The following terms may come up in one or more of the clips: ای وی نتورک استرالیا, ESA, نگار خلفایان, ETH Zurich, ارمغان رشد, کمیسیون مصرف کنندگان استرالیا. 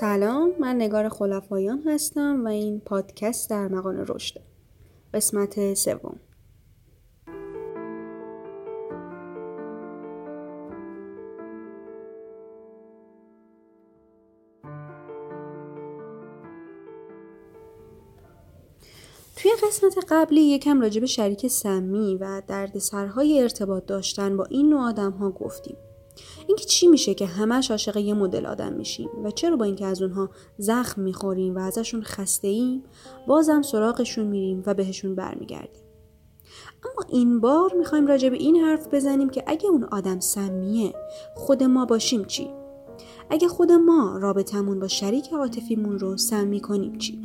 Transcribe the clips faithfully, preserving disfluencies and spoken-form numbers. سلام، من نگار خلفایان هستم و این پادکست ارمغان رشد، قسمت سوم. توی قسمت قبلی یکم راجع به شریک سمی و دردسرهای ارتباط داشتن با این نوع آدم‌ها گفتیم. اینکه چی میشه که همش عاشق یه مدل آدم میشیم و چرا با اینکه از اونها زخم میخوریم و ازشون خسته ایم بازم سراغشون میریم و بهشون برمیگردیم. اما این بار میخوایم راجع به این حرف بزنیم که اگه اون آدم سمیه، خود ما باشیم چی؟ اگه خود ما رابطمون با شریک عاطفیمون رو سمی کنیم چی؟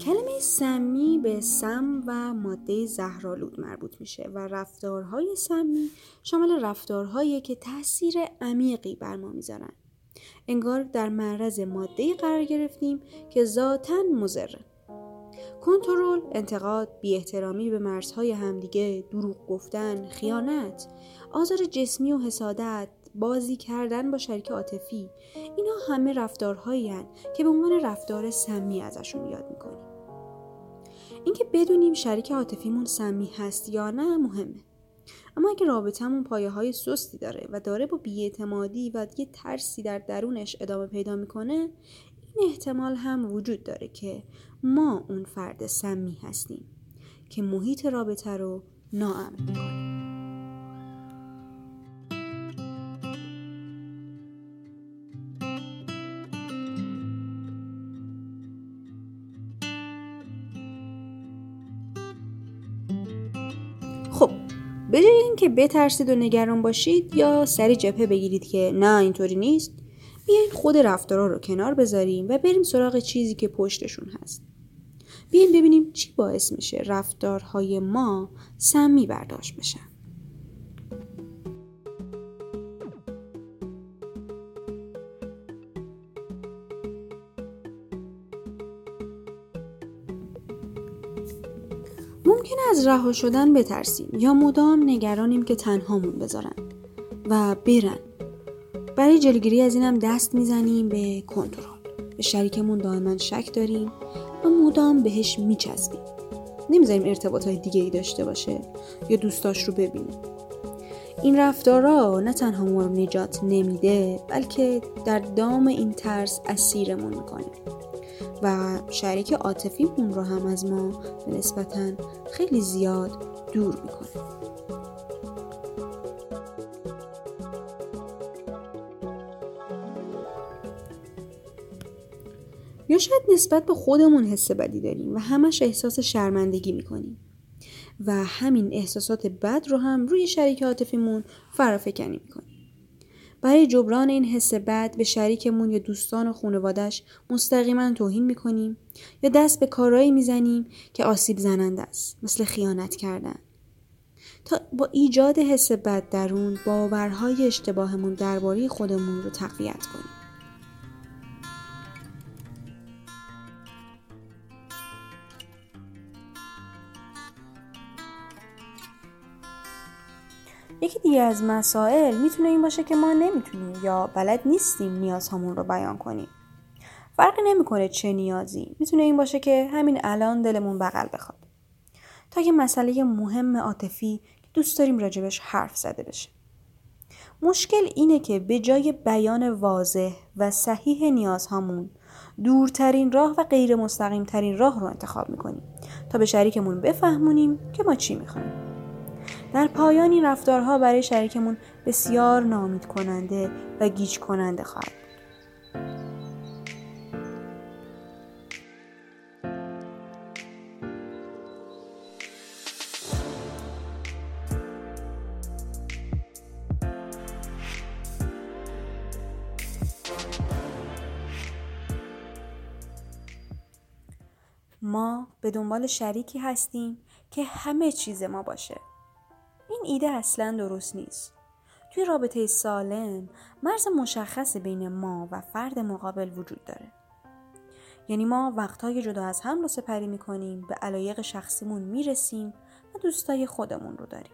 کلمه سمی به سم و ماده زهرآلود مربوط میشه و رفتارهای سمی شامل رفتارهایی که تأثیر عمیقی بر ما میذارن. انگار در معرض ماده‌ای قرار گرفتیم که ذاتاً مضره. کنترل، انتقاد، بی‌احترامی به مرزهای همدیگه، دروغ گفتن، خیانت، آزار جسمی و حسادت، بازی کردن با شریک عاطفی، اینا همه رفتارهایی هستند که به عنوان رفتار سمی ازشون یاد میکنیم. اینکه بدونیم شریک عاطفیمون سمی هست یا نه مهمه. اما اگه رابطمون پایه‌های سستی داره و داره با بی‌اعتمادی و یه ترسی در درونش ادامه پیدا میکنه، این احتمال هم وجود داره که ما اون فرد سمی هستیم که محیط رابطه رو ناامن میکنه. خب، به جای اینکه بترسید و نگران باشید یا سری جبهه بگیرید که نه اینطوری نیست، بیاین خود رفتارا رو کنار بذاریم و بریم سراغ چیزی که پشتشون هست. بیاین ببینیم چی باعث میشه رفتارهای ما سمی برداشت بشن. ممکنه از رها شدن بترسیم یا مدام نگرانیم که تنهامون بذارن و برن. برای جلوگیری از اینم دست میزنیم به کنترل. به شریکمون دائما شک داریم و مدام بهش میچسبیم. نمیذاریم ارتباطات دیگه‌ای داشته باشه یا دوستاش رو ببینه. این رفتارا نه تنها ما رو نجات نمیده، بلکه در دام این ترس اسیرمون میکنه و شریک عاطفیمون رو هم از ما به نسبتاً خیلی زیاد دور میکنه. یا شاید نسبت به خودمون حس بدی داریم و همش احساس شرمندگی میکنیم و همین احساسات بد رو هم روی شریک عاطفیمون فرافکنی میکنیم. برای جبران این حس بد به شریکمون یا دوستان و خانواده‌اش مستقیما توهین میکنیم یا دست به کارهایی میزنیم که آسیب زننده است، مثل خیانت کردن، تا با ایجاد حس بد درون باورهای اشتباهمون درباره خودمون رو تقویت کنیم. یکی دیگه از مسائل میتونه این باشه که ما نمیتونیم یا بلد نیستیم نیازهامون رو بیان کنیم. فرقی نمیکنه چه نیازی، میتونه این باشه که همین الان دلمون بغل بخواد. تا یه مسئله مهم عاطفی که دوست داریم راجبش حرف زده بشه. مشکل اینه که به جای بیان واضح و صحیح نیازهامون، دورترین راه و غیر مستقیم ترین راه رو انتخاب میکنیم تا به شریکمون بفهمونیم که ما چی میخوایم. در پایان این رفتارها برای شریکمون بسیار ناامید کننده و گیج کننده خواهد. ما به دنبال شریکی هستیم که همه چیز ما باشه. این ایده اصلا درست نیست. توی رابطه سالم مرز مشخص بین ما و فرد مقابل وجود داره. یعنی ما وقتهای جدا از هم رو سپری میکنیم، به علایق شخصیمون میرسیم و دوستای خودمون رو داریم.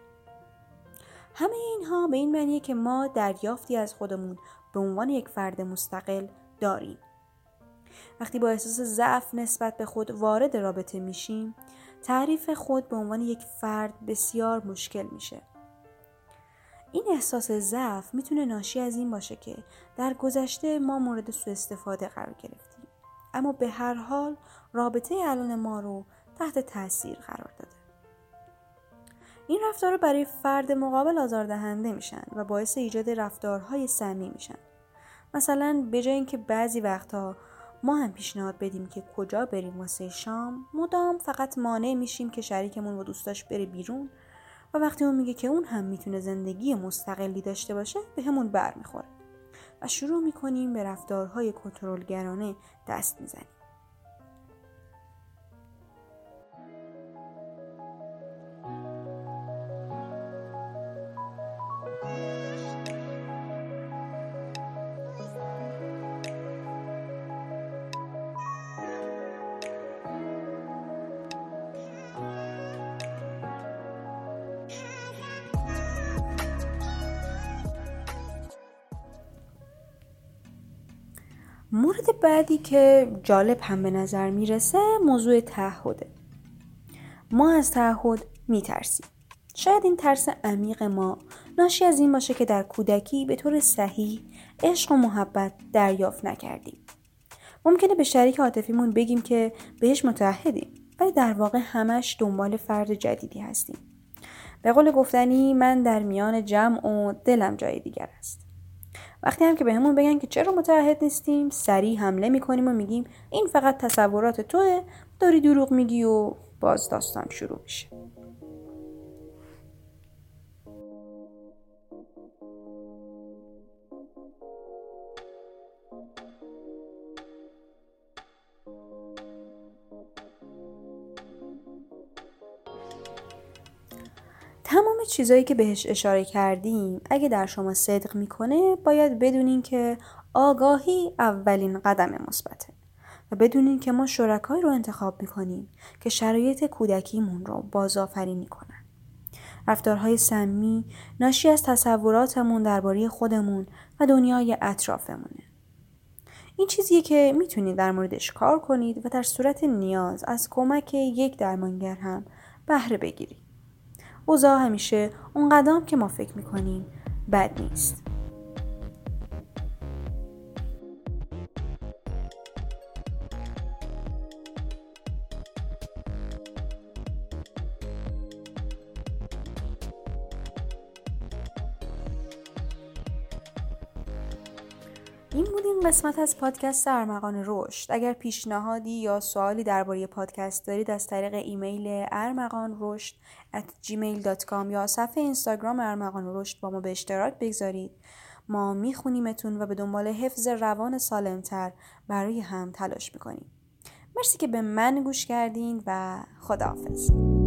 همه اینها به این معنیه که ما دریافتی از خودمون به عنوان یک فرد مستقل داریم. وقتی با احساس ضعف نسبت به خود وارد رابطه میشیم، تعریف خود به عنوان یک فرد بسیار مشکل میشه. این احساس ضعف میتونه ناشی از این باشه که در گذشته ما مورد سوء استفاده قرار گرفتیم، اما به هر حال رابطه الان ما رو تحت تاثیر قرار داده. این رفتارها برای فرد مقابل آزاردهنده میشن و باعث ایجاد رفتارهای سمی میشن. مثلا به جای اینکه بعضی وقتها ما هم پیشنهاد بدیم که کجا بریم واسه شام، مدام فقط مانع میشیم که شریکمون و دوستاش بره بیرون و وقتی اون میگه که اون هم میتونه زندگی مستقلی داشته باشه، به همون بر میخوره و شروع میکنیم به رفتارهای کنترلگرانه دست میزنیم. مورد بعدی که جالب هم به نظر میرسه موضوع تعهده. ما از تعهد میترسیم. شاید این ترس عمیق ما ناشی از این باشه که در کودکی به طور صحیح عشق و محبت دریافت نکردیم. ممکنه به شریک عاطفیمون بگیم که بهش متعهدیم، ولی در واقع همش دنبال فرد جدیدی هستیم. به قول گفتنی من در میان جمع و دلم جای دیگر است. وقتی هم که به همون بگن که چرا متعهد نیستیم، سریع حمله میکنیم و میگیم این فقط تصورات توه، داری دروغ میگی و باز داستان شروع میشه. تمام چیزایی که بهش اشاره کردیم اگه در شما صدق میکنه، باید بدونین که آگاهی اولین قدم مثبته و بدونین که ما شرکای رو انتخاب میکنیم که شرایط کودکیمون رو بازآفرینی کنن. رفتارهای سمی ناشی از تصوراتمون درباره خودمون و دنیای اطرافمونه. این چیزیه که میتونید در موردش کار کنید و در صورت نیاز از کمک یک درمانگر هم بهره بگیرید. اوضاع همیشه اون قدم که ما فکر میکنیم بد نیست. این بود این قسمت از پادکست ارمغان رشد. اگر پیشنهادی یا سوالی درباره پادکست دارید، از طریق ایمیل ارمغان رشد ات جیمیل دات کام یا صفحه اینستاگرام ارمغان رشد با ما به اشتراک بگذارید. ما میخونیمتون و به دنبال حفظ روان سالمتر برای هم تلاش میکنیم. مرسی که به من گوش کردین و خداحافظ.